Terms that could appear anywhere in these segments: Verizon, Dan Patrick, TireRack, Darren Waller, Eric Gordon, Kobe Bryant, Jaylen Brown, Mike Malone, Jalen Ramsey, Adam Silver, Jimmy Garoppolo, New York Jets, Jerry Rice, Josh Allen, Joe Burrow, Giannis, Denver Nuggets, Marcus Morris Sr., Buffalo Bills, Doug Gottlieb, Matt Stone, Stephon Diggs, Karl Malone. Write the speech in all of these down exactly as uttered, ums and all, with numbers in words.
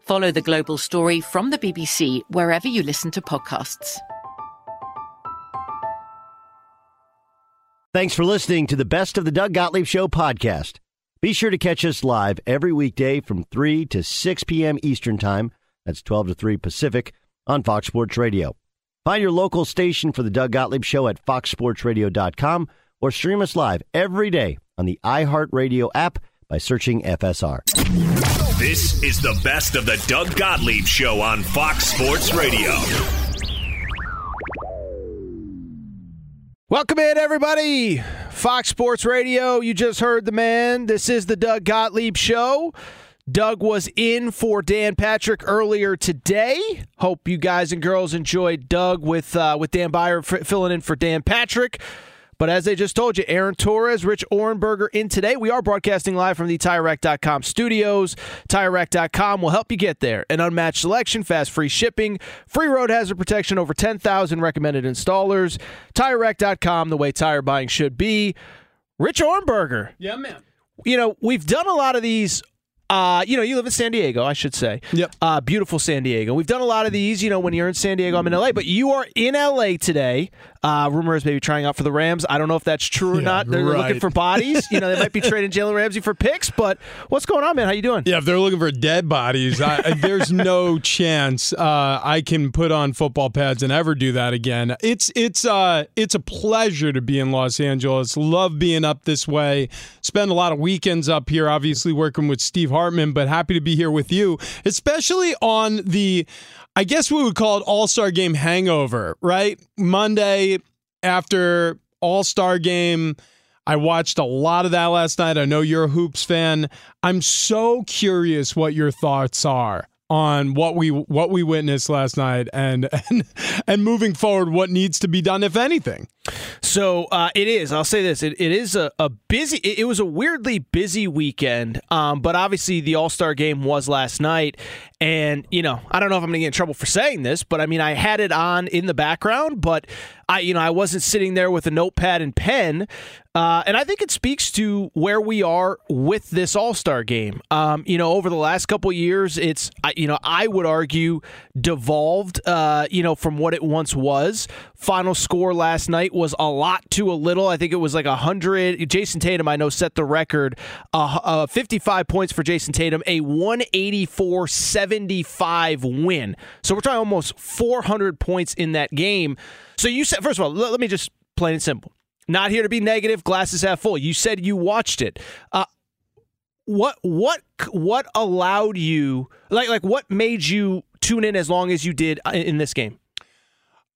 Follow The Global Story from the B B C wherever you listen to podcasts. Thanks for listening to the Best of the Doug Gottlieb Show podcast. Be sure to catch us live every weekday from three to six p.m. Eastern Time. That's twelve to three Pacific on Fox Sports Radio. Find your local station for the Doug Gottlieb Show at fox sports radio dot com or stream us live every day on the iHeartRadio app by searching F S R. This is the Best of the Doug Gottlieb Show on Fox Sports Radio. Welcome in, everybody. Fox Sports Radio, you just heard the man. This is the Doug Gottlieb Show. Doug was in for Dan Patrick earlier today. Hope you guys and girls enjoyed Doug with, uh, with Dan Byer f- filling in for Dan Patrick. But as I just told you, Aaron Torres, Rich Ohrnberger in today. We are broadcasting live from the tire rack dot com studios. tire rack dot com will help you get there. An unmatched selection, fast free shipping, free road hazard protection, over ten thousand recommended installers. tire rack dot com, the way tire buying should be. Rich Ohrnberger. Yeah, man. You know, we've done a lot of these. Uh, you know, you live in San Diego, I should say. Yep. Uh, beautiful San Diego. We've done a lot of these, you know, when you're in San Diego, I'm in L A, but you are in L A today. Uh, rumor is maybe trying out for the Rams. I don't know if that's true or yeah, not. They're right. looking for bodies. You know, they might be trading Jalen Ramsey for picks, but what's going on, man? How you doing? Yeah, if they're looking for dead bodies, I, there's no chance uh, I can put on football pads and ever do that again. It's it's uh, it's a pleasure to be in Los Angeles. Love being up this way. Spend a lot of weekends up here, obviously working with Steve Hartman, but happy to be here with you, especially on the... I guess we would call it All-Star Game hangover, right? Monday after All-Star Game, I watched a lot of that last night. I know you're a Hoops fan. I'm so curious what your thoughts are on what we what we witnessed last night and and, and moving forward, what needs to be done, if anything. So uh, it is. I'll say this. It, it is a, a busy. It, it was a weirdly busy weekend. Um, but obviously the All-Star game was last night. And, you know, I don't know if I'm going to get in trouble for saying this, but I mean, I had it on in the background, but I, you know, I wasn't sitting there with a notepad and pen. Uh, and I think it speaks to where we are with this All-Star game. Um, you know, over the last couple of years, it's, you know, I would argue devolved, uh, you know, from what it once was. Final score last night was a lot to a little. I think it was like one hundred. Jayson Tatum, I know, set the record. Uh, uh, fifty-five points for Jayson Tatum, a one eighty-four seventy-five win. So we're talking almost four hundred points in that game. So you said, first of all, let, let me just plain and simple. Not here to be negative. Glasses half full. You said you watched it. Uh, what what what allowed you? Like like what made you tune in as long as you did in this game?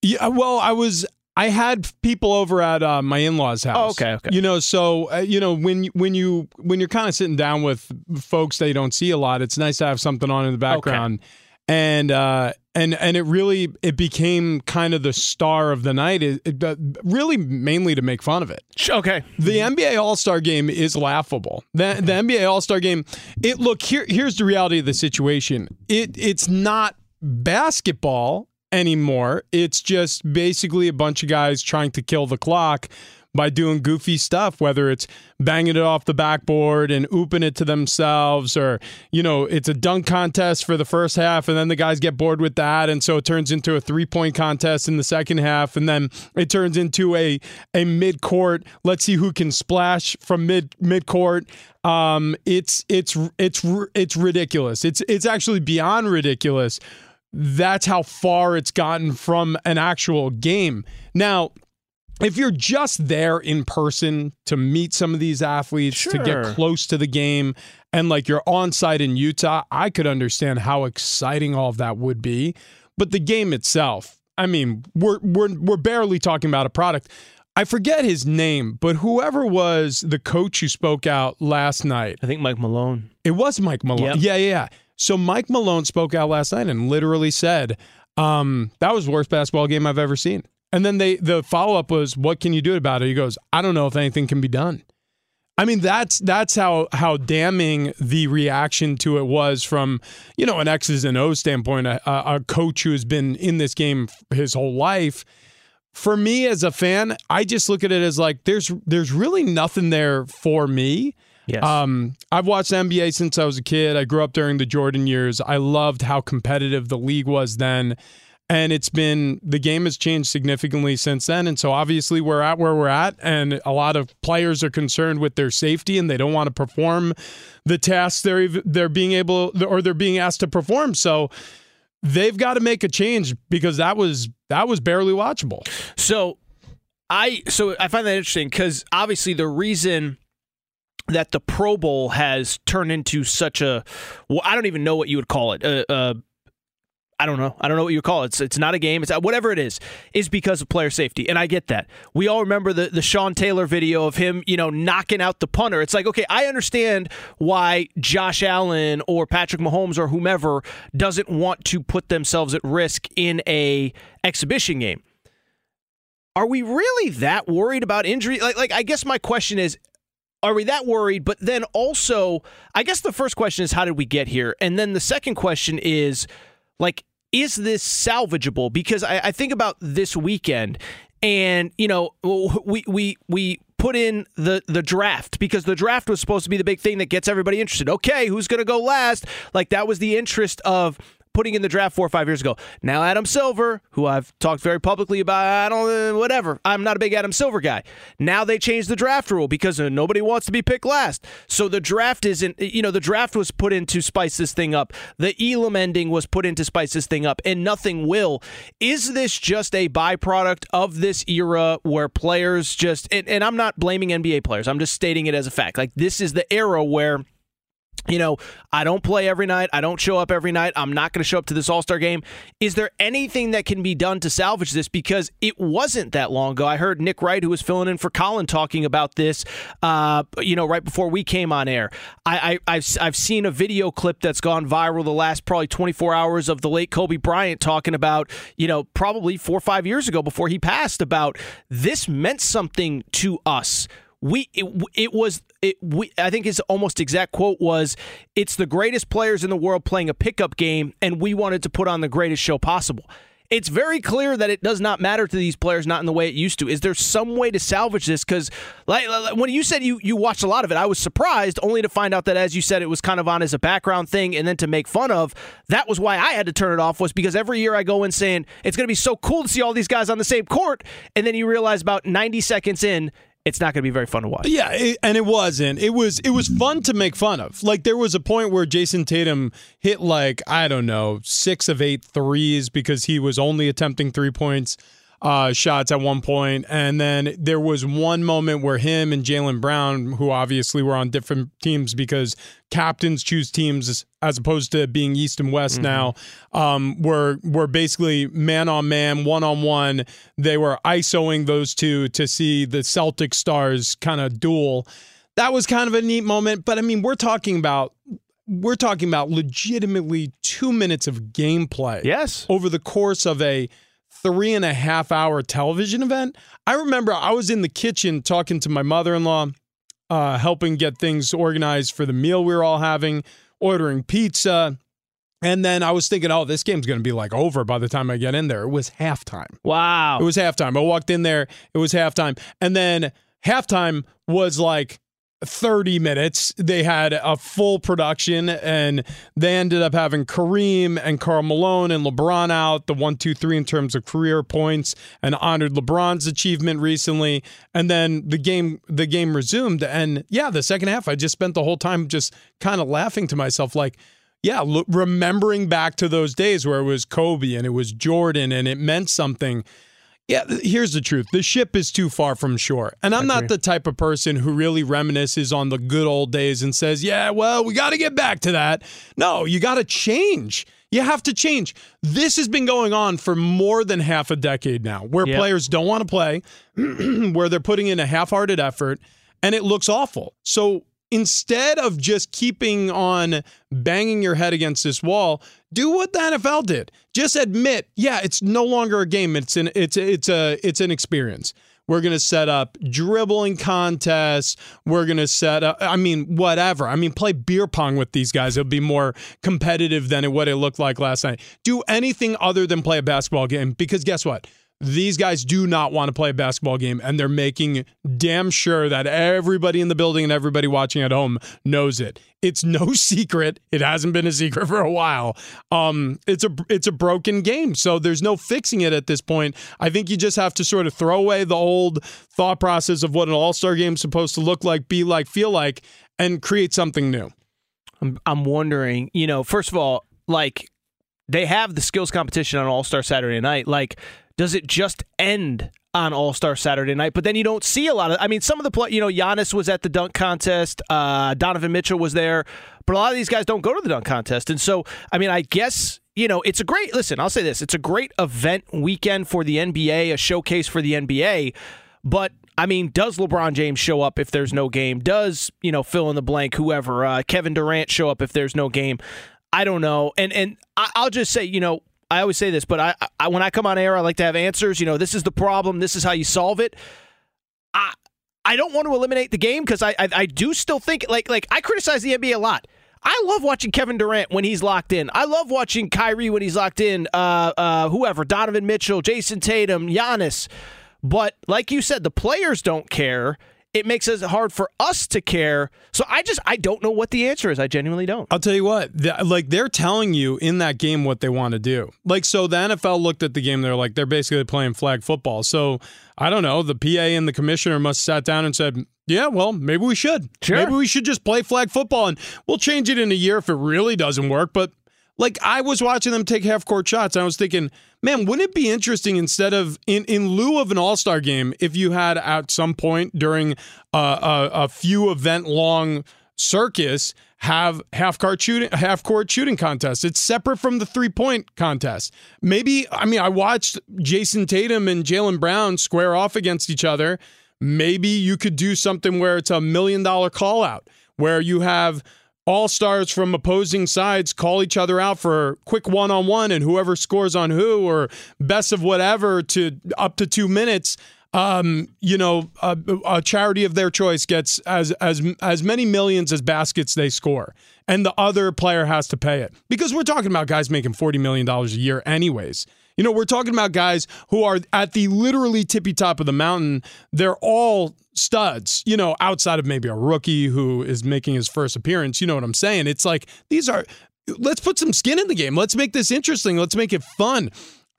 Yeah. Well, I was. I had people over at uh, my in-laws' house. Oh, okay. Okay. You know, so uh, you know when when you when you're kind of sitting down with folks that you don't see a lot, it's nice to have something on in the background. Okay. And uh, and and it really it became kind of the star of the night. It, it, uh, really mainly to make fun of it. Okay. The N B A All-Star Game is laughable. The, the N B A All-Star Game. It look here. Here's the reality of the situation. It it's not basketball anymore. It's just basically a bunch of guys trying to kill the clock by doing goofy stuff, whether it's banging it off the backboard and ooping it to themselves, or, you know, it's a dunk contest for the first half, and then the guys get bored with that, and so it turns into a three-point contest in the second half, and then it turns into a a mid-court, let's see who can splash from mid mid-court. Um, it's it's it's it's ridiculous. It's it's actually beyond ridiculous. That's how far it's gotten from an actual game. Now, if you're just there in person to meet some of these athletes, sure, to get close to the game, and like you're on site in Utah, I could understand how exciting all of that would be. But the game itself, I mean, we're we're we're barely talking about a product. I forget his name, but whoever was the coach who spoke out last night, I think Mike Malone. It was Mike Malone. Yep. Yeah, yeah. So Mike Malone spoke out last night and literally said, um, that was the worst basketball game I've ever seen. And then they the follow-up was, what can you do about it? He goes, I don't know if anything can be done. I mean, that's that's how how damning the reaction to it was from, you know, an X's and O's standpoint, a, a coach who has been in this game his whole life. For me as a fan, I just look at it as like, there's there's really nothing there for me. Yes. Um, I've watched the N B A since I was a kid. I grew up during the Jordan years. I loved how competitive the league was then. And it's been, the game has changed significantly since then. And so obviously we're at where we're at, and a lot of players are concerned with their safety and they don't want to perform the tasks they're, they're being able or they're being asked to perform. So they've got to make a change, because that was, that was barely watchable. So I, so I find that interesting, because obviously the reason that the Pro Bowl has turned into such a, well, I don't even know what you would call it. Uh, uh, I don't know. I don't know what you call it. It's it's not a game. It's whatever it is, is because of player safety. And I get that. We all remember the, the Sean Taylor video of him, you know, knocking out the punter. It's like, okay, I understand why Josh Allen or Patrick Mahomes or whomever doesn't want to put themselves at risk in a exhibition game. Are we really that worried about injury? Like, like I guess my question is, are we that worried? But then also, I guess the first question is, how did we get here? And then the second question is, like, is this salvageable? Because I, I think about this weekend, and, you know, we we we put in the, the draft, because the draft was supposed to be the big thing that gets everybody interested. Okay, who's going to go last? Like, that was the interest of putting in the draft four or five years ago. Now Adam Silver, who I've talked very publicly about, I don't, whatever. I'm not a big Adam Silver guy. Now they changed the draft rule because nobody wants to be picked last. So the draft isn't, you know, the draft was put in to spice this thing up. The Elam ending was put in to spice this thing up, and nothing will. Is this just a byproduct of this era where players just, and, and I'm not blaming N B A players, I'm just stating it as a fact. Like, this is the era where you know, I don't play every night. I don't show up every night. I'm not going to show up to this All-Star game. Is there anything that can be done to salvage this? Because it wasn't that long ago. I heard Nick Wright, who was filling in for Colin, talking about this, uh, you know, right before we came on air. I, I, I've, I've seen a video clip that's gone viral the last probably twenty-four hours of the late Kobe Bryant talking about, you know, probably four or five years ago before he passed, about this meant something to us. We it, it was it we I think his almost exact quote was, "It's the greatest players in the world playing a pickup game, and we wanted to put on the greatest show possible." It's very clear that it does not matter to these players, not in the way it used to. Is there some way to salvage this? Because like, like, when you said you, you watched a lot of it, I was surprised only to find out that, as you said, it was kind of on as a background thing and then to make fun of. That was why I had to turn it off, was because every year I go in saying, it's going to be so cool to see all these guys on the same court, and then you realize about ninety seconds in, it's not going to be very fun to watch. Yeah, it, and it wasn't. It was it was fun to make fun of. Like, there was a point where Jayson Tatum hit, like, I don't know, six of eight threes because he was only attempting three points uh, shots at one point. And then there was one moment where him and Jaylen Brown, who obviously were on different teams because captains choose teams as opposed to being East and West mm-hmm. now, um, were were basically man-on-man, one-on-one. They were ISOing those two to see the Celtic stars kind of duel. That was kind of a neat moment. But, I mean, we're talking about we're talking about legitimately two minutes of gameplay. Yes. Over the course of a three-and-a-half-hour television event. I remember I was in the kitchen talking to my mother-in-law, Uh, helping get things organized for the meal we were all having, ordering pizza. And then I was thinking, oh, this game's going to be like over by the time I get in there. It was halftime. Wow. It was halftime. I walked in there. It was halftime. And then halftime was like thirty minutes. They had a full production, and they ended up having Kareem and Karl Malone and LeBron out, the one, two, three in terms of career points, and honored LeBron's achievement recently. And then the game, the game resumed. And yeah, the second half, I just spent the whole time just kind of laughing to myself, like, yeah, lo- remembering back to those days where it was Kobe and it was Jordan and it meant something. Yeah, here's the truth. The ship is too far from shore. And I'm not the type of person who really reminisces on the good old days and says, yeah, well, we got to get back to that. No, you got to change. You have to change. This has been going on for more than half a decade now, where yep. players don't want to play, where they're putting in a half-hearted effort, and it looks awful. So instead of just keeping on banging your head against this wall, do what the N F L did. Just admit, yeah, it's no longer a game. It's an it's a, it's a it's an experience. We're gonna set up dribbling contests. We're gonna set up, I mean, whatever. I mean, play beer pong with these guys. It'll be more competitive than what it looked like last night. Do anything other than play a basketball game, because guess what? These guys do not want to play a basketball game, and they're making damn sure that everybody in the building and everybody watching at home knows it. It's no secret. It hasn't been a secret for a while. Um, it's a it's a broken game, so there's no fixing it at this point. I think you just have to sort of throw away the old thought process of what an all-star game is supposed to look like, be like, feel like, and create something new. I'm, I'm wondering, you know, first of all, like, they have the skills competition on All-Star Saturday night. Like, does it just end on All-Star Saturday night? But then you don't see a lot of, I mean, some of the play, you know, Giannis was at the dunk contest. Uh, Donovan Mitchell was there. But a lot of these guys don't go to the dunk contest. And so, I mean, I guess, you know, it's a great, listen, I'll say this. It's a great event weekend for the N B A, a showcase for the N B A. But, I mean, does LeBron James show up if there's no game? Does, you know, fill in the blank, whoever, uh, Kevin Durant show up if there's no game? I don't know. And, and I, I'll just say, you know, I always say this, but I, I when I come on air, I like to have answers. You know, this is the problem. This is how you solve it. I I don't want to eliminate the game, because I, I I do still think, like like I criticize the N B A a lot. I love watching Kevin Durant when he's locked in. I love watching Kyrie when he's locked in. Uh, uh, whoever, Donovan Mitchell, Jayson Tatum, Giannis. But like you said, the players don't care. It makes it hard for us to care. So I just, I don't know what the answer is. I genuinely don't. I'll tell you what, th- like they're telling you in that game what they want to do. Like, so the N F L looked at the game. They're like, they're basically playing flag football. So I don't know. The P A and the commissioner must have sat down and said, yeah, well, maybe we should. Sure. Maybe we should just play flag football, and we'll change it in a year if it really doesn't work. But like, I was watching them take half-court shots, and I was thinking, man, wouldn't it be interesting, instead of, in, in lieu of an all-star game, if you had at some point during uh, a, a few event-long circus, have half-court shooting, half-court shooting contests. It's separate from the three-point contest. Maybe, I mean, I watched Jayson Tatum and Jaylen Brown square off against each other. Maybe you could do something where it's a million-dollar call-out, where you have all-stars from opposing sides call each other out for quick one-on-one, and whoever scores on who, or best of whatever to up to two minutes, um, you know, a, a charity of their choice gets as as as many millions as baskets they score, and the other player has to pay it. Because we're talking about guys making forty million dollars a year anyways. You know, we're talking about guys who are at the literally tippy top of the mountain. They're all studs, you know, outside of maybe a rookie who is making his first appearance. You know what I'm saying? It's like, these are, let's put some skin in the game. Let's make this interesting. Let's make it fun.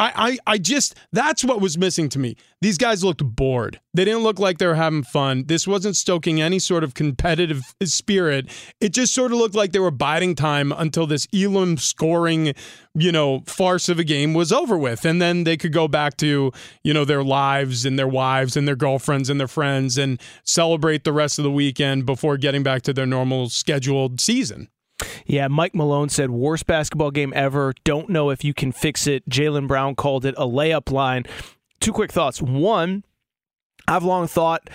I, I, I just, that's what was missing to me. These guys looked bored. They didn't look like they were having fun. This wasn't stoking any sort of competitive spirit. It just sort of looked like they were biding time until this Elam scoring, you know, farce of a game was over with. And then they could go back to, you know, their lives and their wives and their girlfriends and their friends and celebrate the rest of the weekend before getting back to their normal scheduled season. Yeah, Mike Malone said, worst basketball game ever. Don't know if you can fix it. Jaylen Brown called it a layup line. Two quick thoughts. One, I've long thought,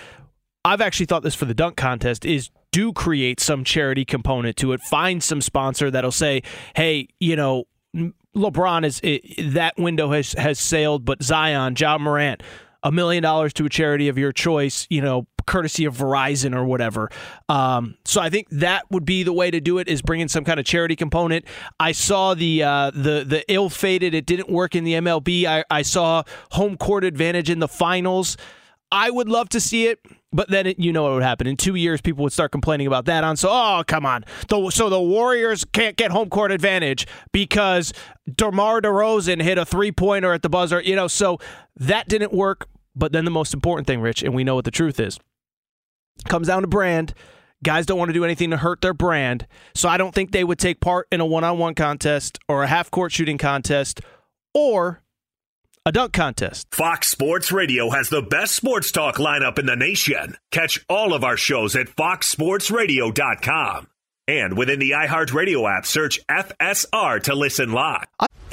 I've actually thought this for the dunk contest, is do create some charity component to it. Find some sponsor that'll say, hey, you know, LeBron, is it, that window has, has sailed, but Zion, Ja Morant, a million dollars to a charity of your choice, you know, courtesy of Verizon or whatever. Um, so I think that would be the way to do it, is bring in some kind of charity component. I saw the uh, the the ill-fated, it didn't work in the M L B. I, I saw home court advantage in the finals. I would love to see it, but then it, you know what would happen. In two years, people would start complaining about that. On so, oh, come on. The, so the Warriors can't get home court advantage because DeMar DeRozan hit a three-pointer at the buzzer. You know, so that didn't work. But then the most important thing, Rich, and we know what the truth is, comes down to brand. Guys don't want to do anything to hurt their brand. So I don't think they would take part in a one-on-one contest or a half-court shooting contest or a dunk contest. Fox Sports Radio has the best sports talk lineup in the nation. Catch all of our shows at fox sports radio dot com. And within the iHeartRadio app, search F S R to listen live.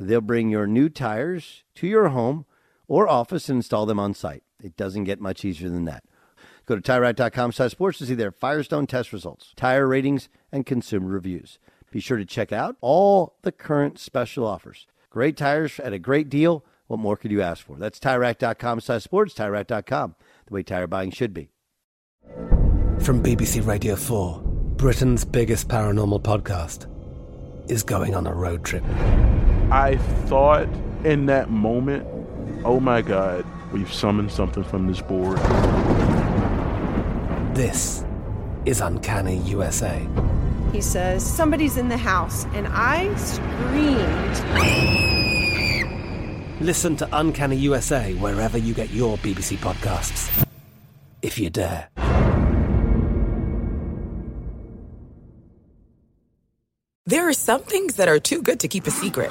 They'll bring your new tires to your home or office and install them on site. It doesn't get much easier than that. Go to tire rack dot com slash sports to see their Firestone test results, tire ratings, and consumer reviews. Be sure to check out all the current special offers. Great tires at a great deal. What more could you ask for? That's tire rack dot com slash sports, tire rack dot com, the way tire buying should be. From B B C Radio four, Britain's biggest paranormal podcast is going on a road trip. I thought in that moment, oh my God, we've summoned something from this board. This is Uncanny U S A. He says, somebody's in the house, and I screamed. Listen to Uncanny U S A wherever you get your B B C podcasts, if you dare. There are some things that are too good to keep a secret.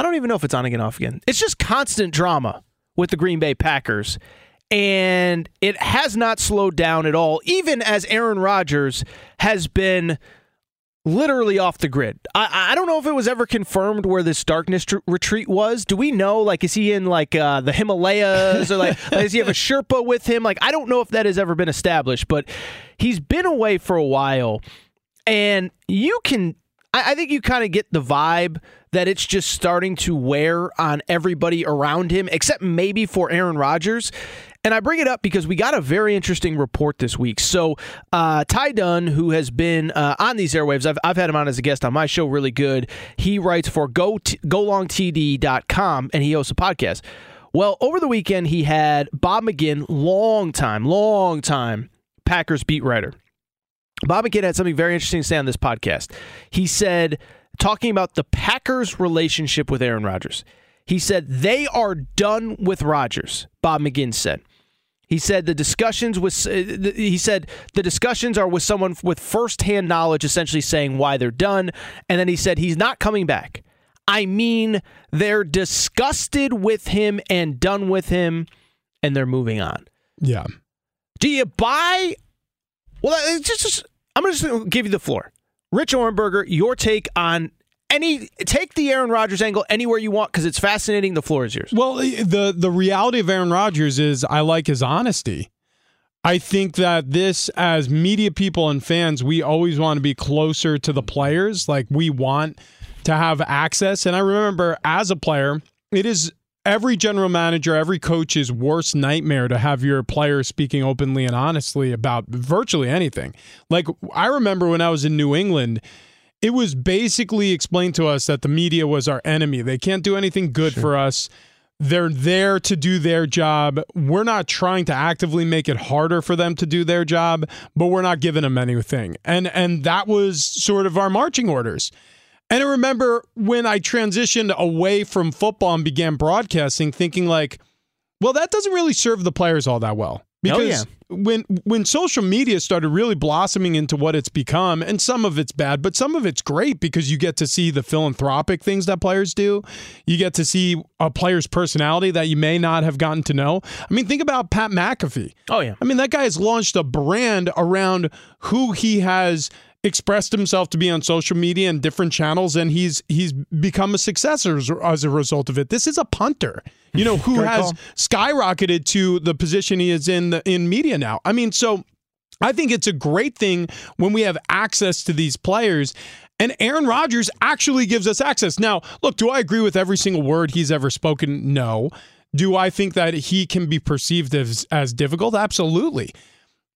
I don't even know if it's on-again, off-again. It's just constant drama with the Green Bay Packers. And it has not slowed down at all, even as Aaron Rodgers has been literally off the grid. I, I don't know if it was ever confirmed where this darkness tr- retreat was. Do we know? Like, is he in, like, uh, the Himalayas? Or, like, does he have a Sherpa with him? Like, I don't know if that has ever been established. But he's been away for a while. And you can... I think you kind of get the vibe that it's just starting to wear on everybody around him, except maybe for Aaron Rodgers. And I bring it up because we got a very interesting report this week. So uh, Ty Dunn, who has been uh, on these airwaves, I've, I've had him on as a guest on my show, really good. He writes for go long t d dot com, and he hosts a podcast. Well, over the weekend, he had Bob McGinn, long time, long time Packers beat writer. Bob McGinn had something very interesting to say on this podcast. He said, talking about the Packers' relationship with Aaron Rodgers, he said, they are done with Rodgers, Bob McGinn said. He said the discussions with, he said the discussions are with someone with firsthand knowledge, essentially saying why they're done. And then he said, he's not coming back. I mean, they're disgusted with him and done with him, and they're moving on. Yeah. Do you buy... Well, it's just, just I'm going to give you the floor. Rich Ohrnberger, your take on any – take the Aaron Rodgers angle anywhere you want because it's fascinating. The floor is yours. Well, the, the reality of Aaron Rodgers is I like his honesty. I think that this, as media people and fans, we always want to be closer to the players. Like, we want to have access. And I remember as a player, it is – every general manager, every coach's worst nightmare to have your player speaking openly and honestly about virtually anything. Like, I remember when I was in New England, it was basically explained to us that the media was our enemy. They can't do anything good sure. for us. They're there to do their job. We're not trying to actively make it harder for them to do their job, but we're not giving them anything. And and that was sort of our marching orders. And I remember when I transitioned away from football and began broadcasting, thinking like, well, that doesn't really serve the players all that well. Because oh, yeah. when when social media started really blossoming into what it's become, and some of it's bad, but some of it's great because you get to see the philanthropic things that players do. You get to see a player's personality that you may not have gotten to know. I mean, think about Pat McAfee. Oh, yeah. I mean, that guy has launched a brand around who he has expressed himself to be on social media and different channels, and he's he's become a success as a result of it. This is a punter, you know, who has call. skyrocketed to the position he is in the, in media now. I mean, so I think it's a great thing when we have access to these players, and Aaron Rodgers actually gives us access. Now, look, do I agree with every single word he's ever spoken? No. Do I think that he can be perceived as, as difficult? Absolutely.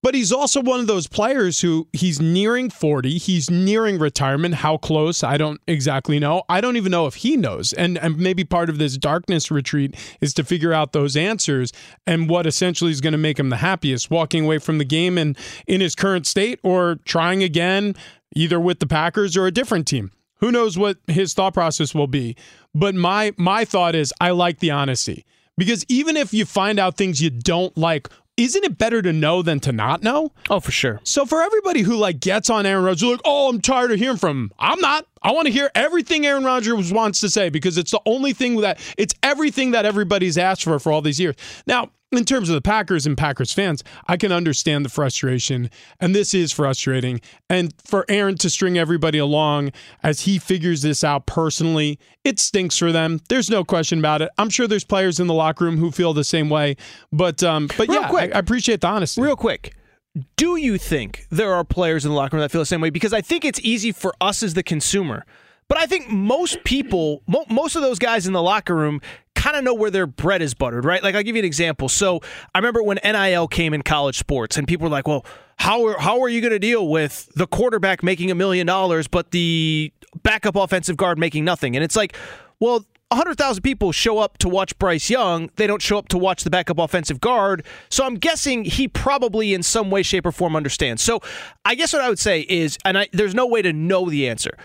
But he's also one of those players who he's nearing forty. He's nearing retirement. How close? I don't exactly know. I don't even know if he knows. And, and maybe part of this darkness retreat is to figure out those answers and what essentially is going to make him the happiest, walking away from the game and in his current state or trying again, either with the Packers or a different team. Who knows what his thought process will be? But my, my thought is I like the honesty, because even if you find out things you don't like, isn't it better to know than to not know? Oh, for sure. So for everybody who like gets on Aaron Rodgers, like, oh, I'm tired of hearing from him. I'm not. I want to hear everything Aaron Rodgers wants to say because it's the only thing that it's everything that everybody's asked for for all these years. Now, in terms of the Packers and Packers fans, I can understand the frustration, and this is frustrating. And for Aaron to string everybody along as he figures this out personally, it stinks for them. There's no question about it. I'm sure there's players in the locker room who feel the same way. But um, but Real yeah, quick, I, I appreciate the honesty. Real quick. Do you think there are players in the locker room that feel the same way? Because I think it's easy for us as the consumer. But I think most people, most of those guys in the locker room kind of know where their bread is buttered, right? Like, I'll give you an example. So I remember when N I L came in college sports and people were like, well, how are, how are you going to deal with the quarterback making a million dollars but the backup offensive guard making nothing? And it's like, well, one hundred thousand people show up to watch Bryce Young. They don't show up to watch the backup offensive guard. So I'm guessing he probably in some way, shape, or form understands. So I guess what I would say is, and I, there's no way to know the answer,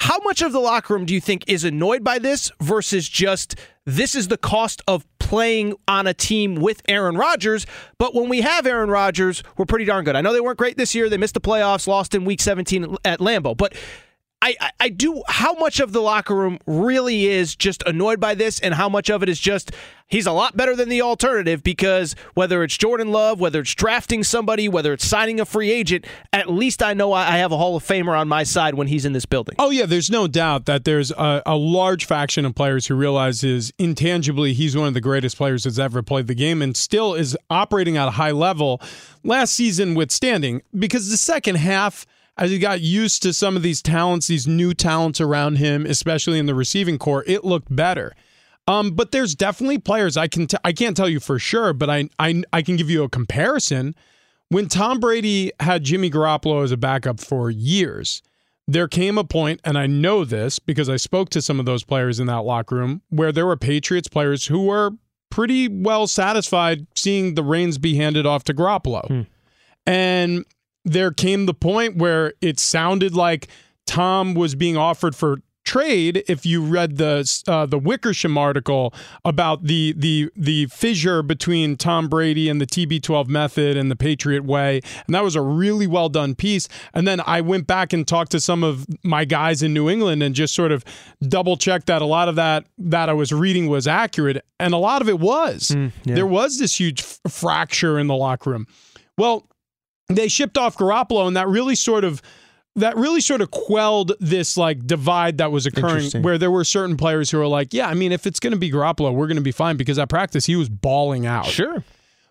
how much of the locker room do you think is annoyed by this versus just this is the cost of playing on a team with Aaron Rodgers? But when we have Aaron Rodgers, we're pretty darn good. I know they weren't great this year. They missed the playoffs, lost in week seventeen at Lambeau. But I, I do. How much of the locker room really is just annoyed by this, and how much of it is just he's a lot better than the alternative? Because whether it's Jordan Love, whether it's drafting somebody, whether it's signing a free agent, at least I know I have a Hall of Famer on my side when he's in this building. Oh yeah, there's no doubt that there's a, a large faction of players who realizes intangibly he's one of the greatest players that's ever played the game, and still is operating at a high level. Last season, withstanding, because the second half, as he got used to some of these talents, these new talents around him, especially in the receiving corps, it looked better. Um, but there's definitely players I can t- I can't tell you for sure, but I, I I can give you a comparison. When Tom Brady had Jimmy Garoppolo as a backup for years, there came a point, and I know this because I spoke to some of those players in that locker room, where there were Patriots players who were pretty well satisfied seeing the reins be handed off to Garoppolo. Hmm. And there came the point where it sounded like Tom was being offered for trade. If you read the uh, the Wickersham article about the the the fissure between Tom Brady and the T B twelve method and the Patriot way, and that was a really well done piece. And then I went back and talked to some of my guys in New England and just sort of double checked that a lot of that that I was reading was accurate, and a lot of it was. Mm, yeah. There was this huge f- fracture in the locker room. Well, they shipped off Garoppolo, and that really sort of that really sort of quelled this like divide that was occurring, where there were certain players who were like, yeah, I mean, if it's going to be Garoppolo, we're going to be fine, because at practice he was bawling out. Sure.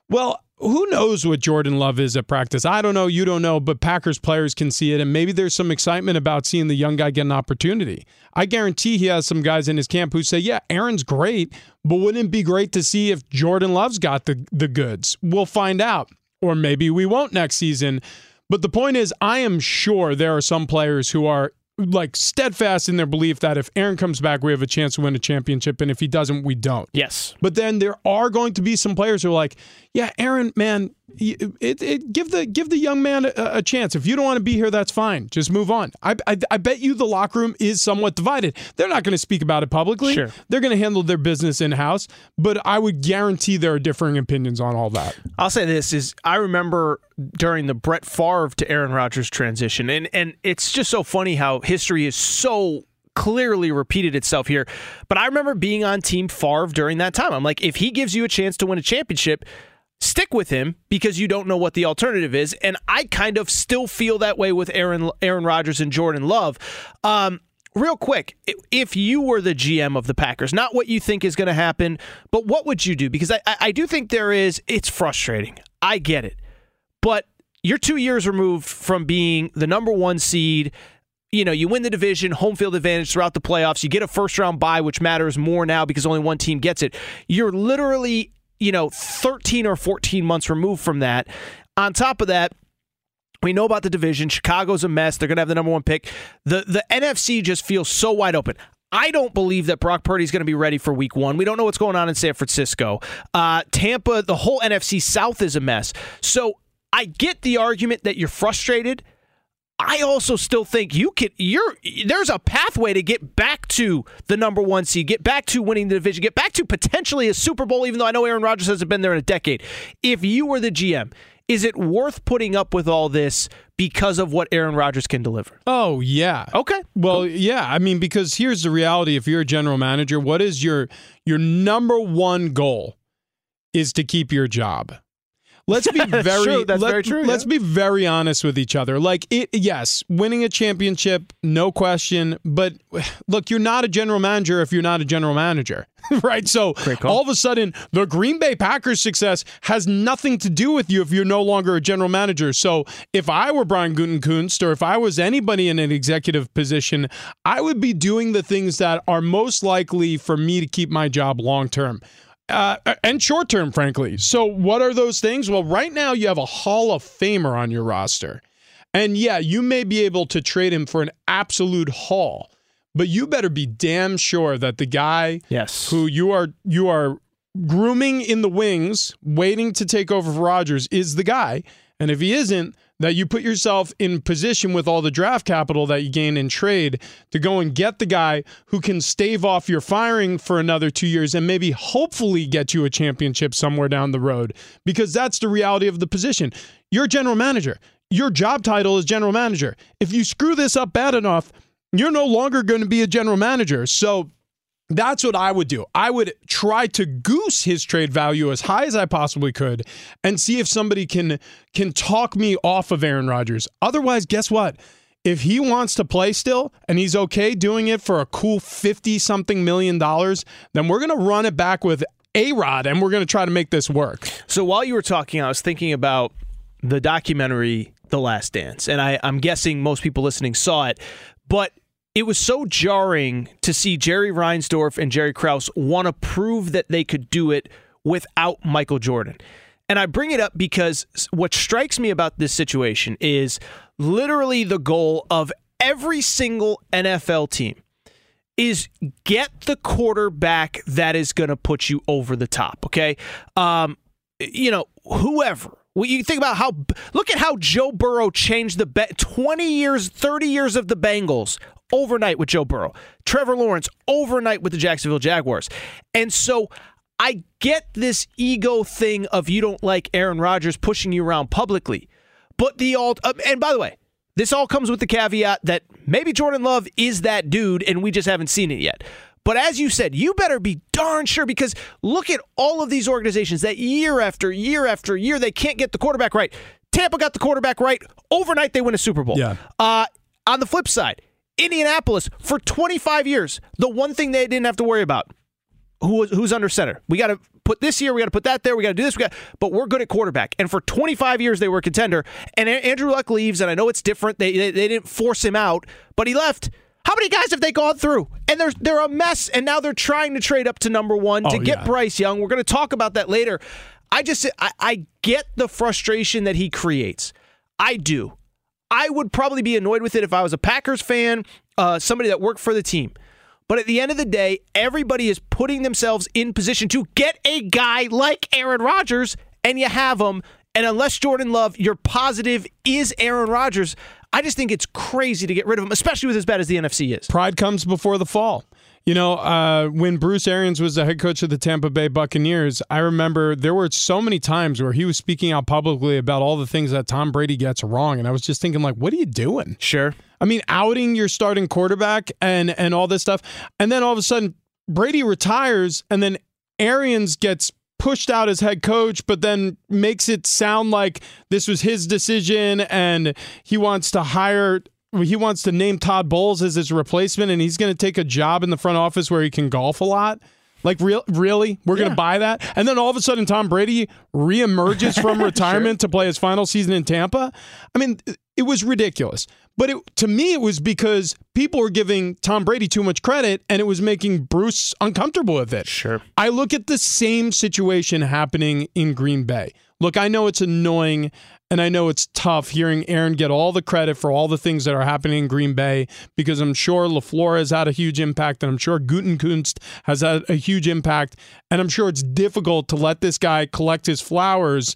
Well, who knows what Jordan Love is at practice? I don't know. You don't know, but Packers players can see it, and maybe there's some excitement about seeing the young guy get an opportunity. I guarantee he has some guys in his camp who say, yeah, Aaron's great, but wouldn't it be great to see if Jordan Love's got the, the goods? We'll find out. Or maybe we won't next season. But the point is, I am sure there are some players who are like steadfast in their belief that if Aaron comes back, we have a chance to win a championship, and if he doesn't, we don't. Yes. But then there are going to be some players who are like, yeah, Aaron, man, it, it, give the give the young man a, a chance. If you don't want to be here, that's fine. Just move on. I, I, I bet you the locker room is somewhat divided. They're not going to speak about it publicly. Sure. They're going to handle their business in-house, but I would guarantee there are differing opinions on all that. I'll say this is, I remember during the Brett Favre to Aaron Rodgers transition, and and it's just so funny how history is so clearly repeated itself here. But I remember being on Team Favre during that time. I'm like, if he gives you a chance to win a championship, stick with him, because you don't know what the alternative is. And I kind of still feel that way with Aaron Aaron Rodgers and Jordan Love. Um, real quick, if you were the G M of the Packers, not what you think is going to happen, but what would you do? Because I, I do think there is, it's frustrating. I get it. But you're two years removed from being the number one seed. You know, you win the division, home field advantage throughout the playoffs. You get a first-round bye, which matters more now because only one team gets it. You're literally, you know, thirteen or fourteen months removed from that. On top of that, we know about the division. Chicago's a mess. They're going to have the number one pick. The the N F C just feels so wide open. I don't believe that Brock Purdy's going to be ready for week one. We don't know what's going on in San Francisco. Uh, Tampa, the whole N F C South is a mess. So I get the argument that you're frustrated. I also still think you could. You're there's a pathway to get back to the number one seed, get back to winning the division, get back to potentially a Super Bowl. Even though I know Aaron Rodgers hasn't been there in a decade, if you were the G M, is it worth putting up with all this because of what Aaron Rodgers can deliver? Oh yeah. Okay. Well, cool. Yeah. I mean, because here's the reality: if you're a general manager, what is your your number one goal? Is to keep your job. let's be very true. That's let, very true. Yeah. Let's be very honest with each other. Like, it, yes, winning a championship, no question. But look, you're not a general manager if you're not a general manager, right? So all of a sudden, the Green Bay Packers' success has nothing to do with you if you're no longer a general manager. So if I were Brian Gutekunst, or if I was anybody in an executive position, I would be doing the things that are most likely for me to keep my job long term. Uh, and short-term, frankly. So what are those things? Well, right now you have a Hall of Famer on your roster. And yeah, you may be able to trade him for an absolute haul, but you better be damn sure that the guy yes. who you are you are grooming in the wings, waiting to take over for Rodgers, is the guy. And if he isn't, that you put yourself in position with all the draft capital that you gain in trade to go and get the guy who can stave off your firing for another two years and maybe hopefully get you a championship somewhere down the road, because that's the reality of the position. You're general manager. Your job title is general manager. If you screw this up bad enough, you're no longer going to be a general manager. So that's what I would do. I would try to goose his trade value as high as I possibly could and see if somebody can can talk me off of Aaron Rodgers. Otherwise, guess what? If he wants to play still and he's okay doing it for a cool fifty-something million dollars, then we're going to run it back with A-Rod and we're going to try to make this work. So while you were talking, I was thinking about the documentary The Last Dance, and I, I'm guessing most people listening saw it, but it was so jarring to see Jerry Reinsdorf and Jerry Krause want to prove that they could do it without Michael Jordan. And I bring it up because what strikes me about this situation is literally the goal of every single N F L team is get the quarterback that is going to put you over the top, okay? Um, you know, whoever. Well, you think about how, look at how Joe Burrow changed the bet twenty years, thirty years of the Bengals overnight with Joe Burrow. Trevor Lawrence overnight with the Jacksonville Jaguars. And so I get this ego thing of you don't like Aaron Rodgers pushing you around publicly. But the all, uh, and by the way, this all comes with the caveat that maybe Jordan Love is that dude and we just haven't seen it yet. But as you said, you better be darn sure, because look at all of these organizations that year after year after year, they can't get the quarterback right. Tampa got the quarterback right. Overnight, they win a Super Bowl. Yeah. Uh, on the flip side, Indianapolis, for twenty-five years, the one thing they didn't have to worry about, who was, who's under center. We got to put this here. We got to put that there. We got to do this. We got, but we're good at quarterback. And for twenty-five years, they were a contender. And Andrew Luck leaves, and I know it's different. They, they, they didn't force him out, but he left. How many guys have they gone through? And they're, they're a mess, and now they're trying to trade up to number one oh, to get yeah. Bryce Young. We're going to talk about that later. I just I, I get the frustration that he creates. I do. I would probably be annoyed with it if I was a Packers fan, uh, somebody that worked for the team. But at the end of the day, everybody is putting themselves in position to get a guy like Aaron Rodgers, and you have him. And unless Jordan Love, your positive is Aaron Rodgers, I just think it's crazy to get rid of him, especially with as bad as the N F C is. Pride comes before the fall. You know, uh, when Bruce Arians was the head coach of the Tampa Bay Buccaneers, I remember there were so many times where he was speaking out publicly about all the things that Tom Brady gets wrong. And I was just thinking, like, what are you doing? Sure. I mean, outing your starting quarterback and, and all this stuff. And then all of a sudden, Brady retires, and then Arians gets pushed out as head coach, but then makes it sound like this was his decision and he wants to hire, he wants to name Todd Bowles as his replacement, and he's going to take a job in the front office where he can golf a lot. Like, real, really? We're yeah. going to buy that? And then all of a sudden, Tom Brady reemerges from retirement sure. to play his final season in Tampa? I mean, it was ridiculous. But it, to me, it was because people were giving Tom Brady too much credit, and it was making Bruce uncomfortable with it. Sure. I look at the same situation happening in Green Bay. Look, I know it's annoying, and I know it's tough hearing Aaron get all the credit for all the things that are happening in Green Bay, because I'm sure LaFleur has had a huge impact, and I'm sure Gutekunst has had a huge impact, and I'm sure it's difficult to let this guy collect his flowers.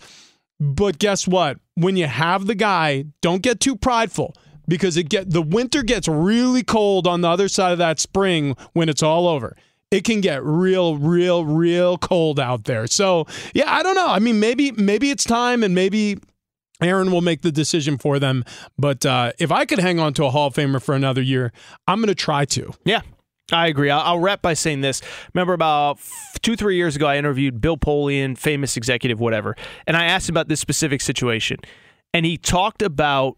But guess what? When you have the guy, don't get too prideful. Because it get the winter gets really cold on the other side of that spring when it's all over. It can get real, real, real cold out there. So, yeah, I don't know. I mean, maybe maybe it's time, and maybe Aaron will make the decision for them. But uh, if I could hang on to a Hall of Famer for another year, I'm going to try to. Yeah. I agree. I'll, I'll wrap by saying this. Remember about two, three years ago, I interviewed Bill Polian, famous executive, whatever, and I asked about this specific situation. And he talked about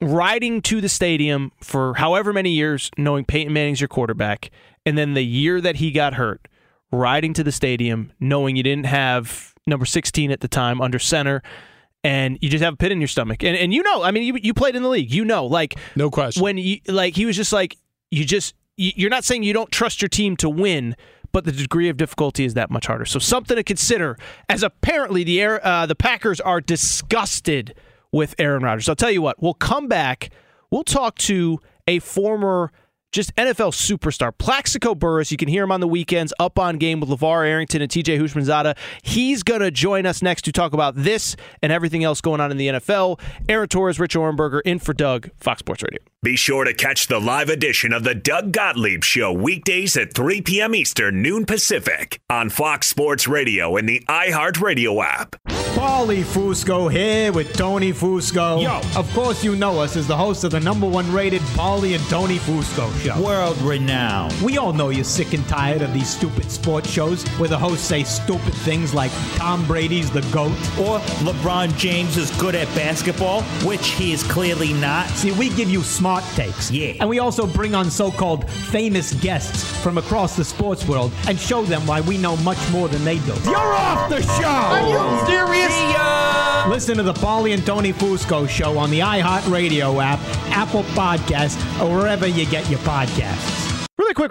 riding to the stadium for however many years, knowing Peyton Manning's your quarterback, and then the year that he got hurt, riding to the stadium, knowing you didn't have number sixteen at the time under center, and you just have a pit in your stomach. And and you know, I mean, you you played in the league. You know, like no question. When you like, he was just like you just you're not saying you don't trust your team to win, but the degree of difficulty is that much harder. So something to consider, as apparently the air, uh, the Packers are disgusted with Aaron Rodgers. I'll tell you what, we'll come back. We'll talk to a former just N F L superstar, Plaxico Burress. You can hear him on the weekends, Up On Game with LeVar Arrington and T J. Houshmandzadeh. He's going to join us next to talk about this and everything else going on in the N F L. Aaron Torres, Rich Ohrnberger, in for Doug, Fox Sports Radio. Be sure to catch the live edition of the Doug Gottlieb Show weekdays at three p.m. Eastern, noon Pacific on Fox Sports Radio and the iHeartRadio app. Paulie Fusco here with Tony Fusco. Yo, of course you know us as the host of the number one rated Paulie and Tony Fusco show. World renowned. We all know you're sick and tired of these stupid sports shows where the hosts say stupid things like Tom Brady's the GOAT. Or LeBron James is good at basketball, which he is clearly not. See, we give you smart takes. Yeah. And we also bring on so-called famous guests from across the sports world and show them why we know much more than they do. You're off the show! Are you serious? Yeah. Listen to the Paulie and Tony Fusco Show on the iHeartRadio app, Apple Podcasts, or wherever you get your podcasts. Really quick.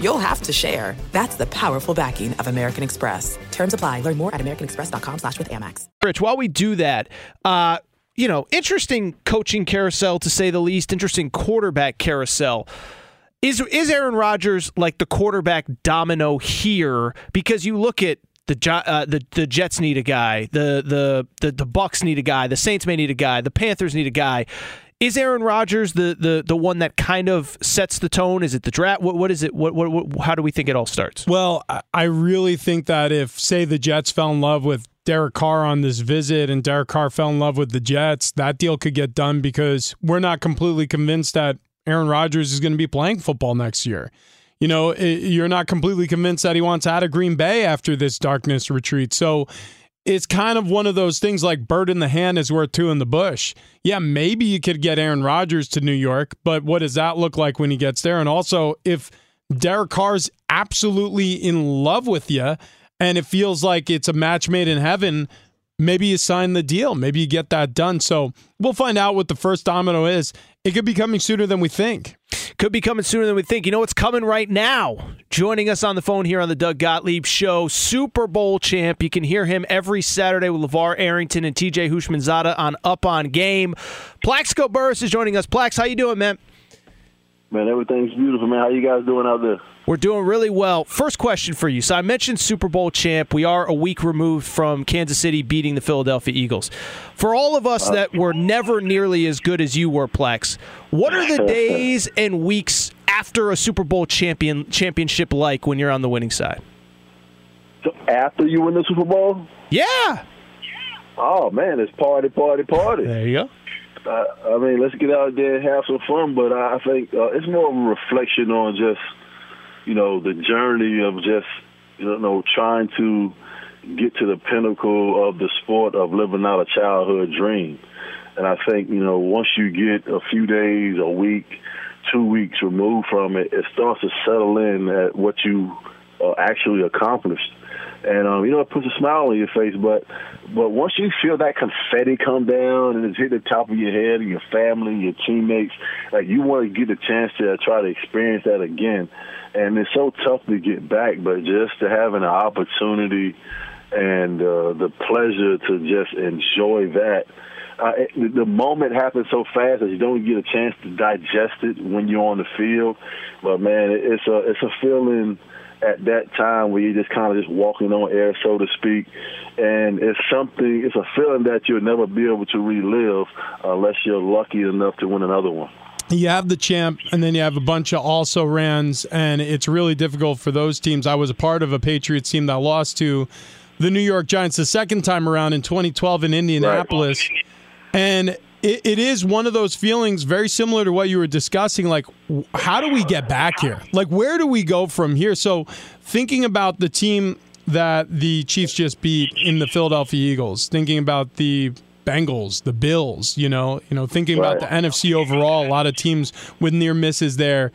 you'll have to share. That's the powerful backing of American Express. Terms apply. Learn more at american express dot com slash with Amex. Rich, while we do that, uh, you know, interesting coaching carousel, to say the least, interesting quarterback carousel. Is, is Aaron Rodgers like the quarterback domino here? Because you look at The, uh, the the Jets need a guy. The, the the the Bucks need a guy. The Saints may need a guy. The Panthers need a guy. Is Aaron Rodgers the the the one that kind of sets the tone? Is it the draft? What what is it? What what, what how do we think it all starts? Well, I really think that if, say, the Jets fell in love with Derek Carr on this visit and Derek Carr fell in love with the Jets, that deal could get done because we're not completely convinced that Aaron Rodgers is going to be playing football next year. You know, it, you're not completely convinced that he wants out of Green Bay after this darkness retreat. So it's kind of one of those things like bird in the hand is worth two in the bush. Yeah, maybe you could get Aaron Rodgers to New York, but what does that look like when he gets there? And also, if Derek Carr's absolutely in love with you and it feels like it's a match made in heaven, maybe you sign the deal. Maybe you get that done. So we'll find out what the first domino is. It could be coming sooner than we think. Could be coming sooner than we think. You know what's coming right now? Joining us on the phone here on the Doug Gottlieb Show, Super Bowl champ. You can hear him every Saturday with LeVar Arrington and T J. Houshmandzadeh on Up On Game. Plaxico Burress is joining us. Plax, how you doing, man? Man, everything's beautiful, man. How you guys doing out there? We're doing really well. First question for you. So I mentioned Super Bowl champ. We are a week removed from Kansas City beating the Philadelphia Eagles. For all of us that were never nearly as good as you were, Plex, what are the days and weeks after a Super Bowl champion championship like when you're on the winning side? So after you win the Super Bowl? Yeah. Oh, man, it's party, party, party. There you go. I, I mean, let's get out there and have some fun, but I think uh, it's more of a reflection on just – you know, the journey of just, you know, trying to get to the pinnacle of the sport of living out a childhood dream. And I think, you know, once you get a few days, a week, two weeks removed from it, it starts to settle in at what you uh, actually accomplished. And, um, you know, it puts a smile on your face. But but once you feel that confetti come down and it's hit the top of your head and your family, your teammates, like you want to get a chance to try to experience that again. And it's so tough to get back, but just to have an opportunity and uh, the pleasure to just enjoy that. Uh, it, the moment happens so fast that you don't get a chance to digest it when you're on the field. But, man, it, it's a it's a feeling at that time where you're just kind of just walking on air, so to speak. And it's something, it's a feeling that you'll never be able to relive unless you're lucky enough to win another one. You have the champ, and then you have a bunch of also-rans, and it's really difficult for those teams. I was a part of a Patriots team that lost to the New York Giants the second time around in twenty twelve in Indianapolis. Right. And it, it is one of those feelings very similar to what you were discussing, like, how do we get back here? Like, where do we go from here? So thinking about the team that the Chiefs just beat in the Philadelphia Eagles, thinking about the Bengals, the Bills, you know, you know, thinking about the N F C overall, a lot of teams with near misses there.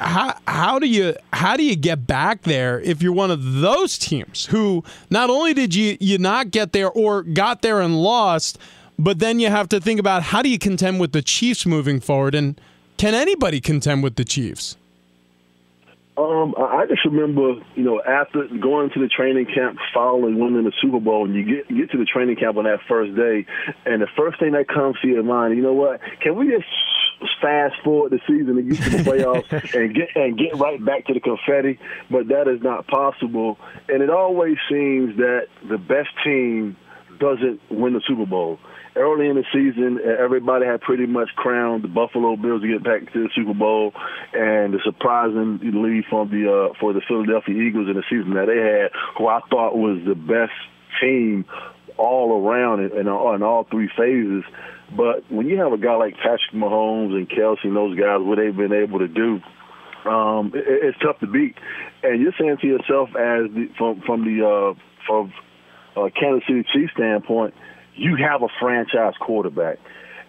How how do you how do you get back there if you're one of those teams who not only did you, you not get there or got there and lost, but then you have to think about how do you contend with the Chiefs moving forward, and can anybody contend with the Chiefs? Um, I just remember, you know, after going to the training camp following winning the Super Bowl, and you get you get to the training camp on that first day, and the first thing that comes to your mind, you know what, can we just fast forward the season and get to the playoffs and get and get right back to the confetti? But that is not possible. And it always seems that the best team doesn't win the Super Bowl. Early in the season, everybody had pretty much crowned the Buffalo Bills to get back to the Super Bowl, and the surprising lead from the uh, for the Philadelphia Eagles in the season that they had, who I thought was the best team all around in, in all three phases. But when you have a guy like Patrick Mahomes and Kelsey and those guys, what they've been able to do, um, it, it's tough to beat. And you're saying to yourself, as the, from from the uh, from uh, Kansas City Chiefs standpoint, you have a franchise quarterback.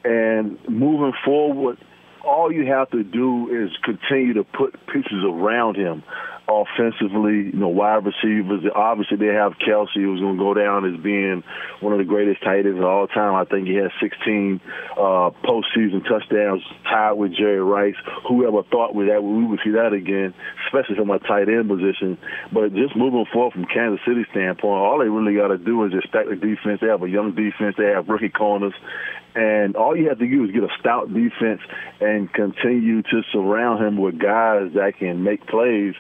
And moving forward, all you have to do is continue to put pieces around him offensively, you know, wide receivers. Obviously, they have Kelsey, who's going to go down as being one of the greatest tight ends of all time. I think he has sixteen uh, postseason touchdowns, tied with Jerry Rice. Whoever thought with that we would see that again, especially from a tight end position. But just moving forward from Kansas City standpoint, all they really got to do is just stack the defense. They have a young defense. They have rookie corners. And all you have to do is get a stout defense and continue to surround him with guys that can make plays.